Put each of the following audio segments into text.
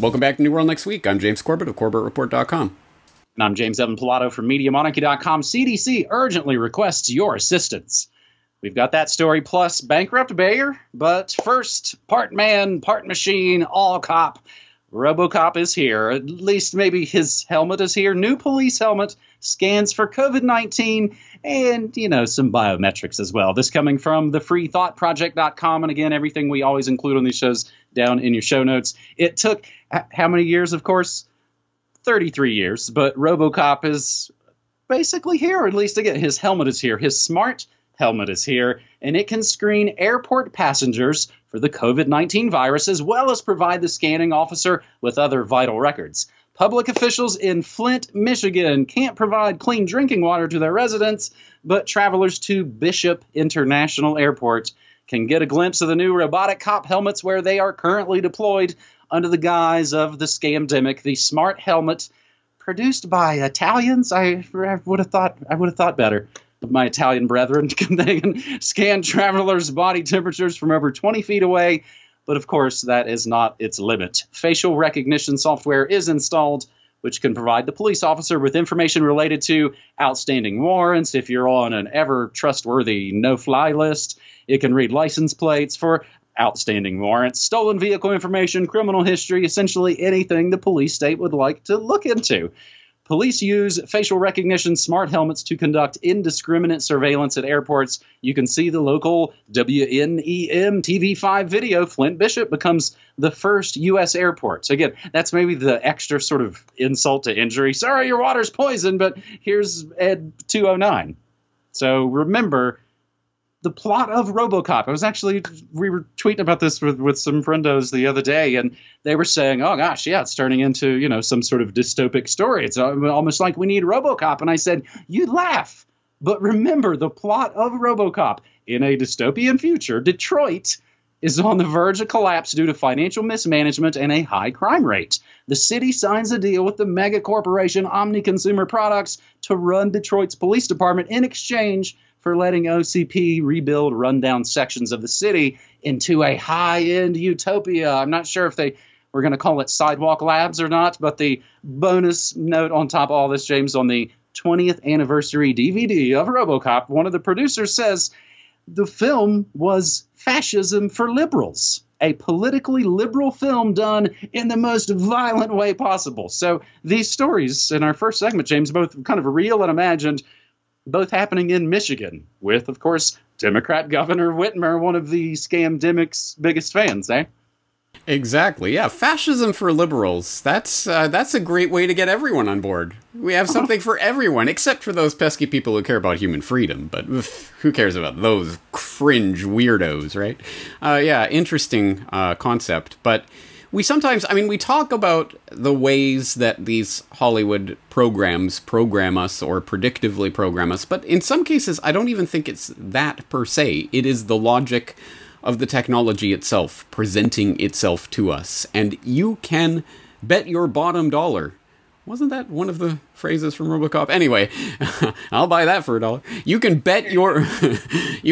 Welcome back to New World Next Week. I'm James Corbett of CorbettReport.com. And I'm James Evan Pilato from MediaMonarchy.com. CDC urgently requests your assistance. We've got that story plus bankrupt Bayer, but first, part man, part machine, all cop. RoboCop is here. At least maybe his helmet is here. New police helmet scans for COVID-19 and, some biometrics as well. This coming from TheFreeThoughtProject.com. And again, everything we always include on these shows down in your show notes. It took how many years, of course? 33 years. But RoboCop is basically here, or at least again, his helmet is here. His smart helmet is here, and it can screen airport passengers for the COVID-19 virus, as well as provide the scanning officer with other vital records. Public officials in Flint, Michigan can't provide clean drinking water to their residents, but travelers to Bishop International Airport can get a glimpse of the new robotic cop helmets where they are currently deployed under the guise of the scamdemic, the smart helmet produced by Italians. I would have thought better. My Italian brethren, they can scan travelers' body temperatures from over 20 feet away. But of course, that is not its limit. Facial recognition software is installed, which can provide the police officer with information related to outstanding warrants. If you're on an ever trustworthy no-fly list, it can read license plates for outstanding warrants, stolen vehicle information, criminal history, essentially anything the police state would like to look into. Police use facial recognition smart helmets to conduct indiscriminate surveillance at airports. You can see the local WNEM TV5 video. Flint Bishop becomes the first U.S. airport. So again, that's maybe the extra sort of insult to injury. Sorry, your water's poisoned, but here's Ed 209. So remember the plot of RoboCop. We were tweeting about this with some friendos the other day, and they were saying, oh gosh, yeah, it's turning into, some sort of dystopic story. It's almost like we need RoboCop. And I said, you laugh, but remember the plot of RoboCop. In a dystopian future, Detroit is on the verge of collapse due to financial mismanagement and a high crime rate. The city signs a deal with the mega corporation Omni Consumer Products to run Detroit's police department in exchange for letting OCP rebuild rundown sections of the city into a high-end utopia. I'm not sure if they were going to call it Sidewalk Labs or not, but the bonus note on top of all this, James, on the 20th anniversary DVD of RoboCop, one of the producers says the film was Fascism for Liberals, a politically liberal film done in the most violent way possible. So these stories in our first segment, James, both kind of real and imagined, both happening in Michigan with, of course, Democrat Governor Whitmer, one of the scamdemic's biggest fans, eh? Exactly. Yeah. Fascism for liberals. That's a great way to get everyone on board. We have something for everyone, except for those pesky people who care about human freedom. But who cares about those cringe weirdos, right? Interesting concept. But we sometimes, we talk about the ways that these Hollywood programs program us or predictively program us, but in some cases, I don't even think it's that per se. It is the logic of the technology itself presenting itself to us, and you can bet your bottom dollar. Wasn't that one of the phrases from RoboCop? Anyway, I'll buy that for $1. You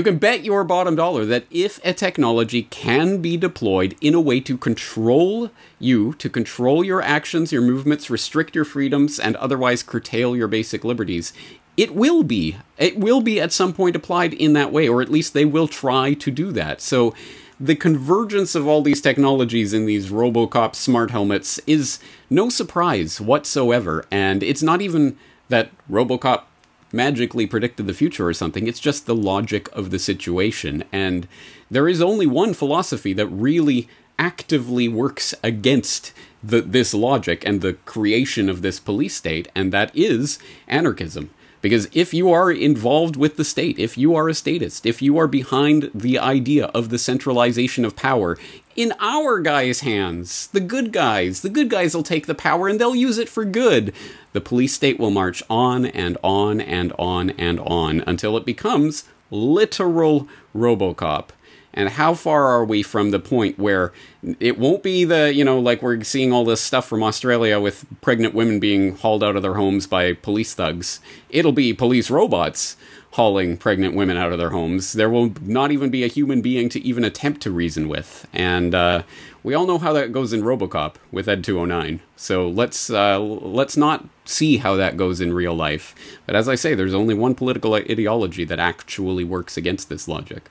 can bet your bottom dollar that if a technology can be deployed in a way to control you, to control your actions, your movements, restrict your freedoms, and otherwise curtail your basic liberties, it will be at some point applied in that way, or at least they will try to do that. So the convergence of all these technologies in these RoboCop smart helmets is no surprise whatsoever, and it's not even that RoboCop magically predicted the future or something. It's just the logic of the situation, and there is only one philosophy that really actively works against this logic and the creation of this police state, and that is anarchism. Because if you are involved with the state, if you are a statist, if you are behind the idea of the centralization of power in our guys' hands, the good guys will take the power and they'll use it for good. The police state will march on and on and on and on until it becomes literal RoboCop. And how far are we from the point where it won't be the, like we're seeing all this stuff from Australia with pregnant women being hauled out of their homes by police thugs. It'll be police robots hauling pregnant women out of their homes. There will not even be a human being to even attempt to reason with. And we all know how that goes in RoboCop with Ed 209. So let's not see how that goes in real life. But as I say, there's only one political ideology that actually works against this logic.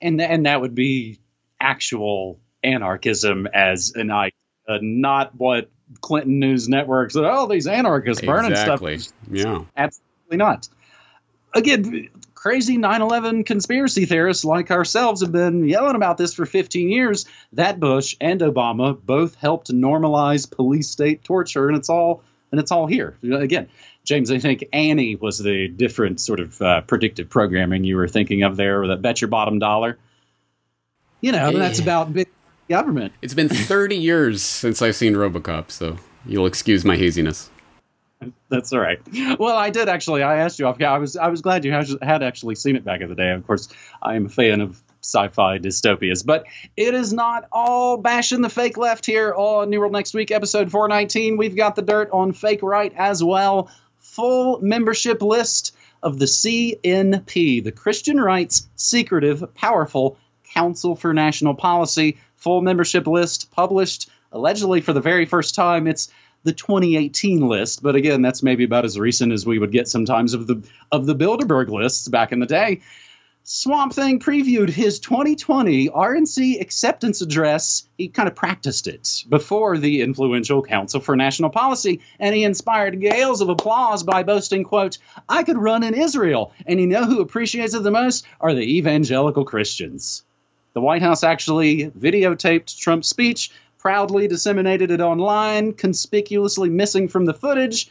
And that would be actual anarchism as an idea, not what Clinton News Network said, oh, these anarchists burning stuff. Yeah. Absolutely not. Again, crazy 9/11 conspiracy theorists like ourselves have been yelling about this for 15 years. That Bush and Obama both helped normalize police state torture, and it's all here. Again, James, I think Annie was the different sort of predictive programming you were thinking of there, that bet your bottom dollar. You know, yeah. That's about big government. It's been 30 years since I've seen RoboCop, so you'll excuse my haziness. That's all right. Well, I did actually. I asked you off. Yeah, I was glad you had actually seen it back in the day. Of course, I am a fan of sci-fi dystopias, but it is not all bashing the fake left here on New World Next Week, episode 419. We've got the dirt on fake right as well. Full membership list of the CNP, the Christian Right's Secretive, Powerful Council for National Policy. Full membership list published allegedly for the very first time. It's the 2018 list, but again, that's maybe about as recent as we would get sometimes of the Bilderberg lists back in the day. Swamp Thing previewed his 2020 RNC acceptance address. He kind of practiced it before the influential Council for National Policy, and he inspired gales of applause by boasting, quote, I could run in Israel, and you know who appreciates it the most are the evangelical Christians. The White House actually videotaped Trump's speech, proudly disseminated it online, conspicuously missing from the footage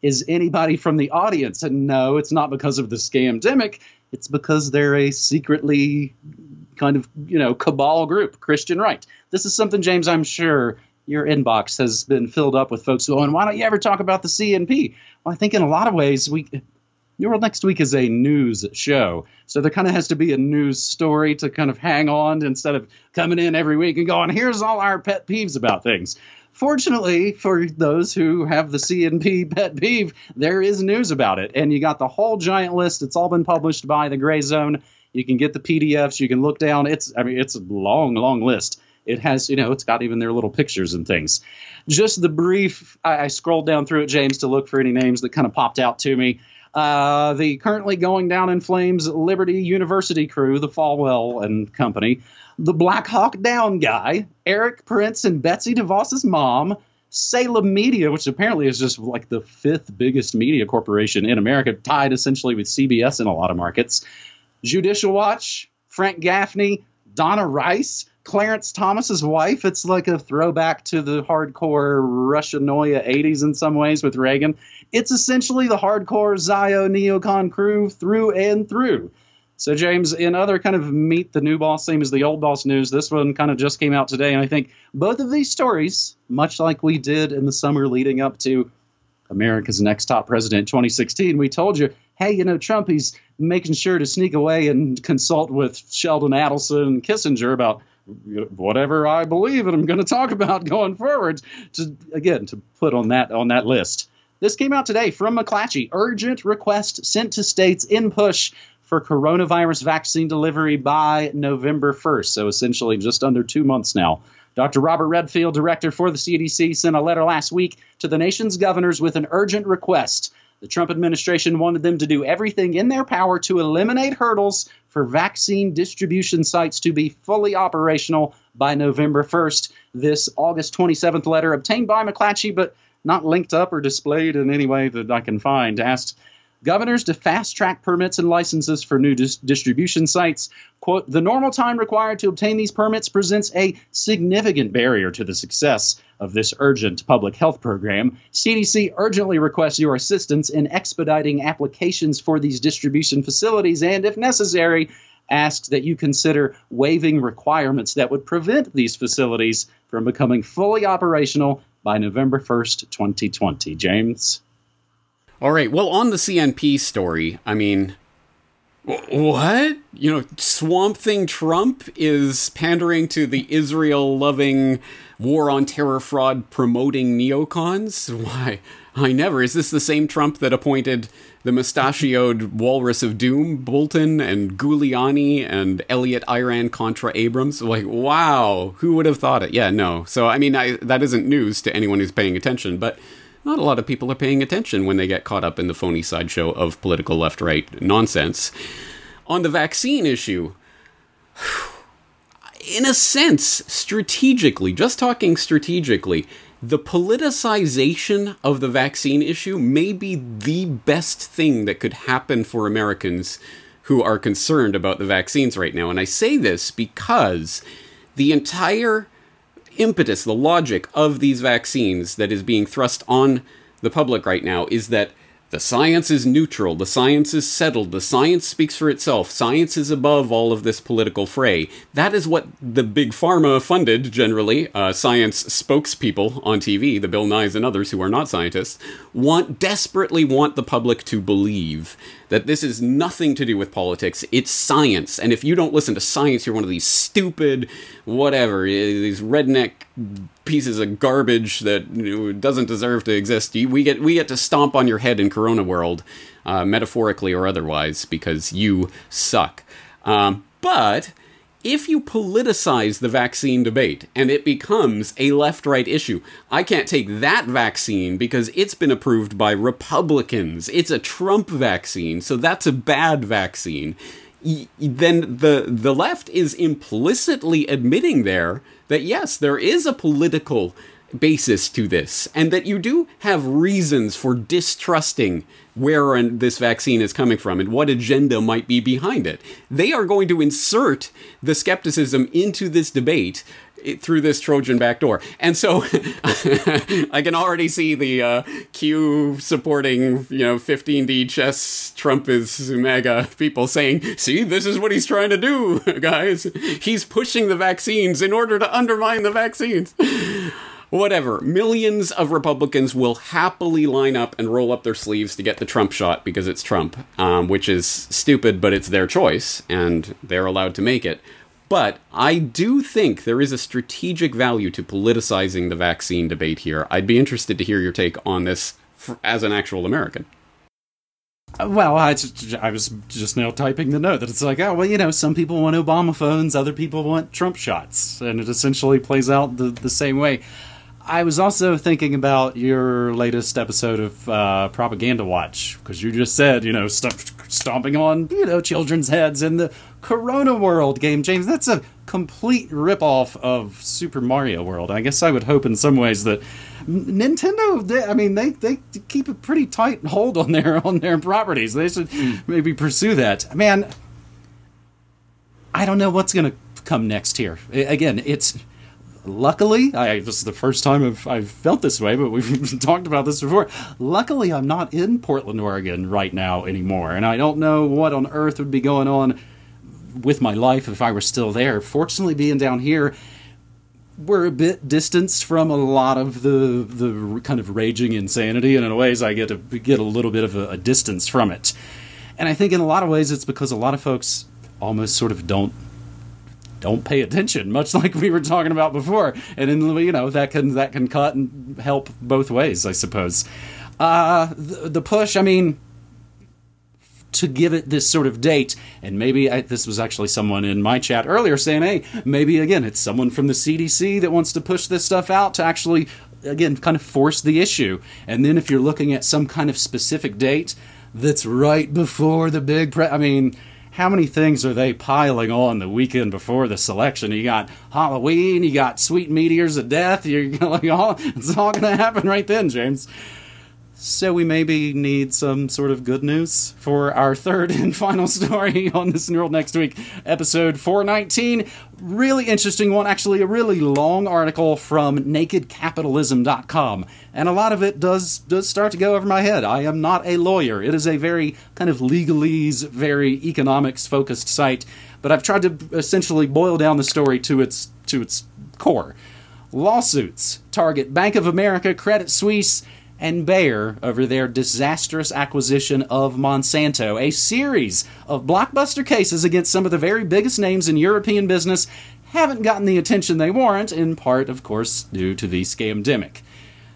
is anybody from the audience. And no, it's not because of the scamdemic. It's because they're a secretly kind of, cabal group, Christian Right. This is something, James, I'm sure your inbox has been filled up with folks going, why don't you ever talk about the CNP? Well, I think in a lot of ways, New World Next Week is a news show, so there kind of has to be a news story to kind of hang on to, instead of coming in every week and going, here's all our pet peeves about things. Fortunately for those who have the CNP pet peeve, there is news about it, and you got the whole giant list. It's all been published by the Gray Zone. You can get the PDFs. You can look down. It's a long, long list. It has, it's got even their little pictures and things. Just the brief, I scrolled down through it, James, to look for any names that kind of popped out to me. The currently going down in flames Liberty University crew, the Falwell and company, the Black Hawk Down guy, Eric Prince and Betsy DeVos' mom, Salem Media, which apparently is just like the fifth biggest media corporation in America, tied essentially with CBS in a lot of markets, Judicial Watch, Frank Gaffney, Donna Rice, Clarence Thomas's wife. It's like a throwback to the hardcore Russianoia 80s in some ways with Reagan. It's essentially the hardcore Zio neocon crew through and through. So, James, in other kind of meet the new boss, same as the old boss news, this one kind of just came out today. And I think both of these stories, much like we did in the summer leading up to America's Next Top President 2016, we told you, hey, Trump, he's making sure to sneak away and consult with Sheldon Adelson and Kissinger about whatever I believe and I'm going to talk about going forward, to put on that list. This came out today from McClatchy. Urgent request sent to states in push for coronavirus vaccine delivery by November 1st. So essentially just under 2 months now. Dr. Robert Redfield, director for the CDC, sent a letter last week to the nation's governors with an urgent request. The Trump administration wanted them to do everything in their power to eliminate hurdles for vaccine distribution sites to be fully operational by November 1st. This August 27th letter, obtained by McClatchy but not linked up or displayed in any way that I can find, asked governors to fast-track permits and licenses for new distribution sites. Quote, the normal time required to obtain these permits presents a significant barrier to the success of this urgent public health program. CDC urgently requests your assistance in expediting applications for these distribution facilities and, if necessary, asks that you consider waiving requirements that would prevent these facilities from becoming fully operational by November 1st, 2020. James? All right. Well, on the CNP story, I mean, what? Swamp Thing Trump is pandering to the Israel-loving, war-on-terror fraud-promoting neocons? Why? I never. Is this the same Trump that appointed the mustachioed walrus of doom, Bolton and Giuliani and Elliot Iran-Contra Abrams? Like, wow, who would have thought it? Yeah, no. So, I mean, that isn't news to anyone who's paying attention, but not a lot of people are paying attention when they get caught up in the phony sideshow of political left-right nonsense. On the vaccine issue, in a sense, strategically, just talking strategically, the politicization of the vaccine issue may be the best thing that could happen for Americans who are concerned about the vaccines right now. And I say this because the entire impetus, the logic of these vaccines that is being thrust on the public right now is that the science is neutral, the science is settled, the science speaks for itself, science is above all of this political fray. That is what the big pharma-funded, generally, science spokespeople on TV, the Bill Nyes and others who are not scientists, desperately want the public to believe that this is nothing to do with politics, it's science. And if you don't listen to science, you're one of these stupid, whatever, these redneck pieces of garbage that doesn't deserve to exist. We get to stomp on your head in Corona World, metaphorically or otherwise, because you suck. But if you politicize the vaccine debate and it becomes a left-right issue, I can't take that vaccine because it's been approved by Republicans. It's a Trump vaccine, so that's a bad vaccine. Then the left is implicitly admitting there that, yes, there is a political basis to this, and that you do have reasons for distrusting where this vaccine is coming from and what agenda might be behind it. They are going to insert the skepticism into this debate through this Trojan back door. And so I can already see the Q supporting, 15D chess Trump is mega people saying, see, this is what he's trying to do, guys. He's pushing the vaccines in order to undermine the vaccines. Whatever. Millions of Republicans will happily line up and roll up their sleeves to get the Trump shot because it's Trump, which is stupid, but it's their choice and they're allowed to make it. But I do think there is a strategic value to politicizing the vaccine debate here. I'd be interested to hear your take on this as an actual American. Well, I was just now typing the note that it's like, some people want Obama phones, other people want Trump shots. And it essentially plays out the same way. I was also thinking about your latest episode of Propaganda Watch, because you just said, stomping on, children's heads in the Corona World game, James. That's a complete ripoff of Super Mario World. I guess I would hope in some ways that Nintendo, they keep a pretty tight hold on their properties. They should maybe pursue that. Man, I don't know what's going to come next here. Again, it's... Luckily, this is the first time I've felt this way, but we've talked about this before. Luckily, I'm not in Portland, Oregon right now anymore, and I don't know what on earth would be going on with my life if I were still there. Fortunately, being down here, we're a bit distanced from a lot of the kind of raging insanity, and in ways I get to get a little bit of a distance from it. And I think in a lot of ways it's because a lot of folks almost sort of don't pay attention, much like we were talking about before. And then, that can cut and help both ways, I suppose. The push, to give it this sort of date, and maybe this was actually someone in my chat earlier saying, hey, maybe, again, it's someone from the CDC that wants to push this stuff out to actually, again, kind of force the issue. And then if you're looking at some kind of specific date that's right before the big... how many things are they piling on the weekend before the election? You got Halloween, you got sweet meteors of death. It's all going to happen right then, James. So we maybe need some sort of good news for our third and final story on This New World Next Week, episode 419. Really interesting one, actually a really long article from NakedCapitalism.com. And a lot of it does start to go over my head. I am not a lawyer. It is a very kind of legalese, very economics-focused site. But I've tried to essentially boil down the story to its core. Lawsuits target Bank of America, Credit Suisse, and Bayer over their disastrous acquisition of Monsanto, a series of blockbuster cases against some of the very biggest names in European business haven't gotten the attention they warrant, in part, of course, due to the scamdemic.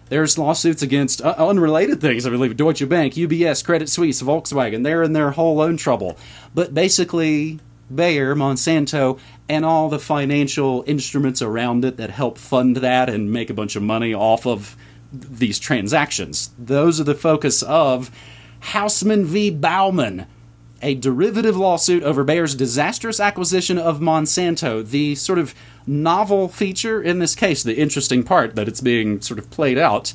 There's lawsuits against unrelated things, I believe, Deutsche Bank, UBS, Credit Suisse, Volkswagen. They're in their whole own trouble. But basically, Bayer, Monsanto, and all the financial instruments around it that help fund that and make a bunch of money off of these transactions. Those are the focus of Houseman v. Baumann, a derivative lawsuit over Bayer's disastrous acquisition of Monsanto. The sort of novel feature in this case, the interesting part that it's being sort of played out,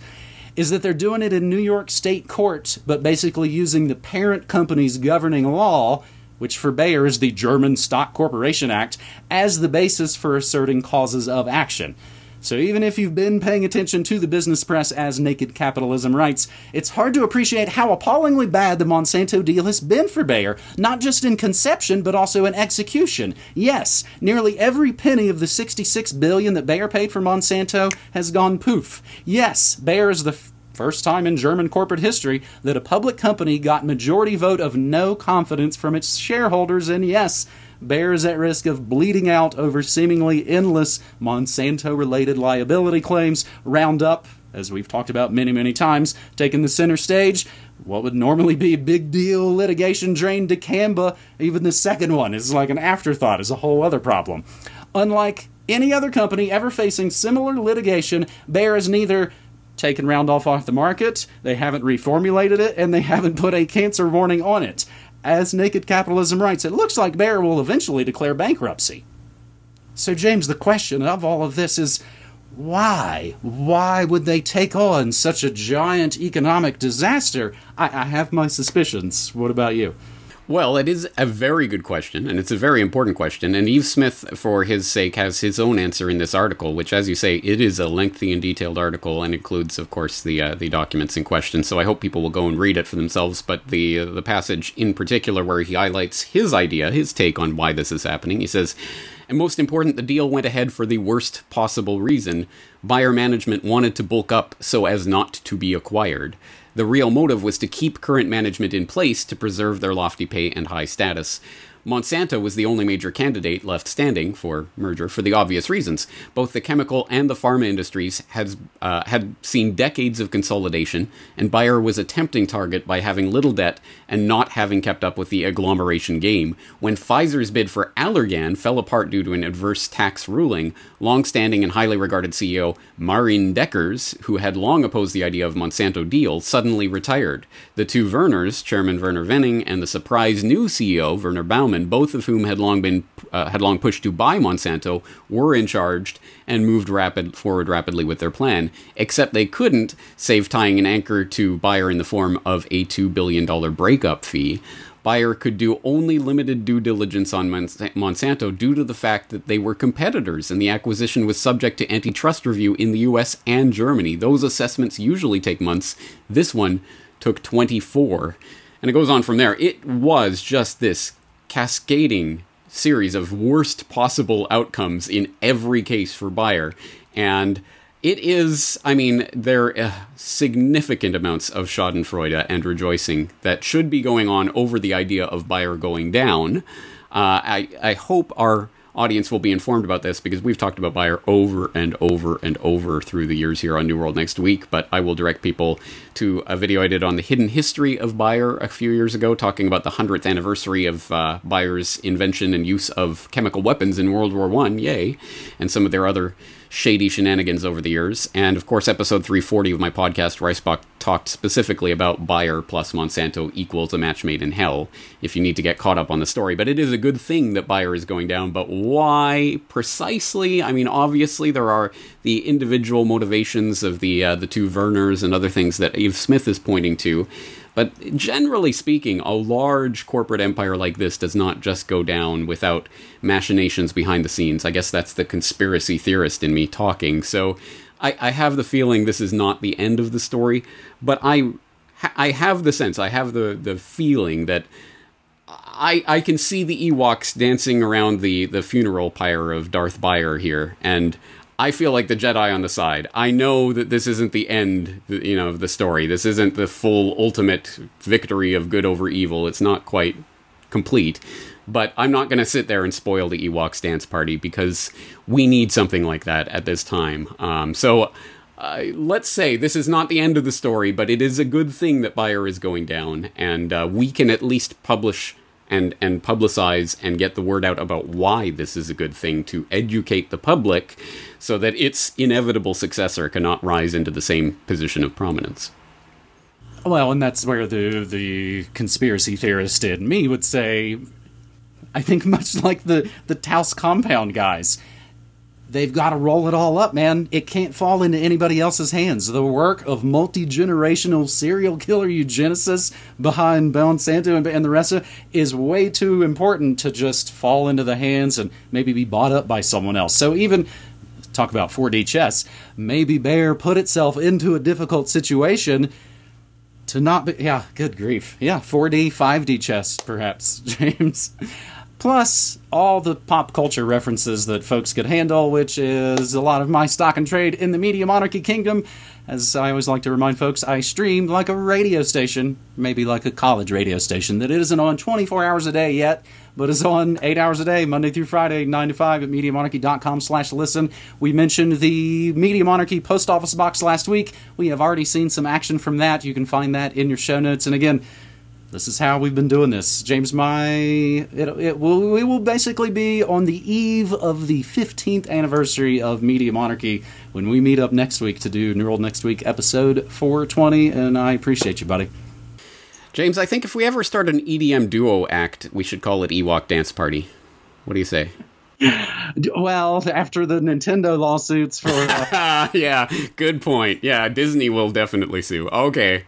is that they're doing it in New York State court, but basically using the parent company's governing law, which for Bayer is the German Stock Corporation Act, as the basis for asserting causes of action. So even if you've been paying attention to the business press as Naked Capitalism writes, it's hard to appreciate how appallingly bad the Monsanto deal has been for Bayer, not just in conception, but also in execution. Yes, nearly every penny of the $66 billion that Bayer paid for Monsanto has gone poof. Yes, Bayer is the first time in German corporate history that a public company got majority vote of no confidence from its shareholders, and yes, Bayer is at risk of bleeding out over seemingly endless Monsanto-related liability claims. Roundup, as we've talked about many, many times, taking the center stage. What would normally be big deal litigation drained to Canberra, even the second one is like an afterthought, is a whole other problem. Unlike any other company ever facing similar litigation, Bayer is neither taken Roundup off the market, they haven't reformulated it, and they haven't put a cancer warning on it. As Naked Capitalism writes, it looks like Bayer will eventually declare bankruptcy. So, James, the question of all of this is, why? Why would they take on such a giant economic disaster? I have my suspicions. What about you? Well, it is a very good question, and it's a very important question, and Eve Smith, for his sake, has his own answer in this article, which, as you say, it is a lengthy and detailed article and includes, of course, the documents in question, so I hope people will go and read it for themselves, but the passage in particular where he highlights his idea, his take on why this is happening, he says, and most important, the deal went ahead for the worst possible reason. Bayer management wanted to bulk up so as not to be acquired. The real motive was to keep current management in place to preserve their lofty pay and high status. Monsanto was the only major candidate left standing for merger for the obvious reasons. Both the chemical and the pharma industries had seen decades of consolidation, and Bayer was a tempting target by having little debt and not having kept up with the agglomeration game. When Pfizer's bid for Allergan fell apart due to an adverse tax ruling, long-standing and highly regarded CEO Marin Dekkers, who had long opposed the idea of Monsanto deal, suddenly retired. The two Werners, Chairman Werner Wenning and the surprise new CEO Werner Baumann, both of whom had long pushed to buy Monsanto, were in charge and moved forward rapidly with their plan, except they couldn't, save tying an anchor to Bayer in the form of a $2 billion breakup fee. Bayer could do only limited due diligence on Monsanto due to the fact that they were competitors, and the acquisition was subject to antitrust review in the US and Germany. Those assessments usually take months. This one took 24. And it goes on from there. It was just this cascading series of worst possible outcomes in every case for Bayer. And it is, I mean, there are significant amounts of schadenfreude and rejoicing that should be going on over the idea of Bayer going down. I hope our audience will be informed about this because we've talked about Bayer over and over and over through the years here on New World Next Week, but I will direct people to a video I did on the hidden history of Bayer a few years ago, talking about the 100th anniversary of Bayer's invention and use of chemical weapons in World War I, yay, and some of their other shady shenanigans over the years. And of course, episode 340 of my podcast, Reisbach, talked specifically about Bayer plus Monsanto equals a match made in hell, if you need to get caught up on the story. But it is a good thing that Bayer is going down, but why precisely? I mean, obviously there are the individual motivations of the two Werners and other things that Eve Smith is pointing to. But generally speaking, a large corporate empire like this does not just go down without machinations behind the scenes. I guess that's the conspiracy theorist in me talking. So I have the feeling this is not the end of the story, but I have the sense, I have the feeling that I can see the Ewoks dancing around the funeral pyre of Darth Bayer here, and I feel like the Jedi on the side. I know that this isn't the end, you know, of the story. This isn't the full ultimate victory of good over evil. It's not quite complete. But I'm not going to sit there and spoil the Ewoks dance party because we need something like that at this time. So Let's say this is not the end of the story, but it is a good thing that Bayer is going down, and we can at least publish and publicize and get the word out about why this is a good thing, to educate the public so that its inevitable successor cannot rise into the same position of prominence. Well, and that's where the conspiracy theorist in me would say, I think much like the Taos compound guys, they've got to roll it all up, man. It can't fall into anybody else's hands. The work of multi-generational serial killer eugenicists behind Monsanto and the rest of it is way too important to just fall into the hands and maybe be bought up by someone else. So even, talk about 4D chess, maybe Bayer put itself into a difficult situation to not be... Yeah, good grief. Yeah, 4D, 5D chess, perhaps, James. Plus, all the pop culture references that folks could handle, which is a lot of my stock and trade in the Media Monarchy Kingdom. As I always like to remind folks, I stream like a radio station, maybe like a college radio station, that isn't on 24 hours a day yet, but is on 8 hours a day, Monday through Friday, 9 to 5 at MediaMonarchy.com/listen. We mentioned the Media Monarchy post office box last week. We have already seen some action from that. You can find that in your show notes. And again, this is how we've been doing this. James, we will basically be on the eve of the 15th anniversary of Media Monarchy when we meet up next week to do New World Next Week episode 420, and I appreciate you, buddy. James, I think if we ever start an EDM duo act, we should call it Ewok Dance Party. What do you say? Well, after the Nintendo lawsuits for... yeah, good point. Yeah, Disney will definitely sue. Okay.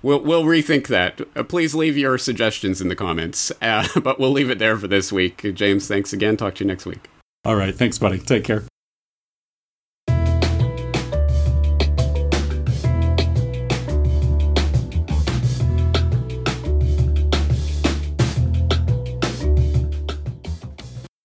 We'll rethink that. Please leave your suggestions in the comments. But we'll leave it there for this week. James, thanks again. Talk to you next week. All right. Thanks, buddy. Take care.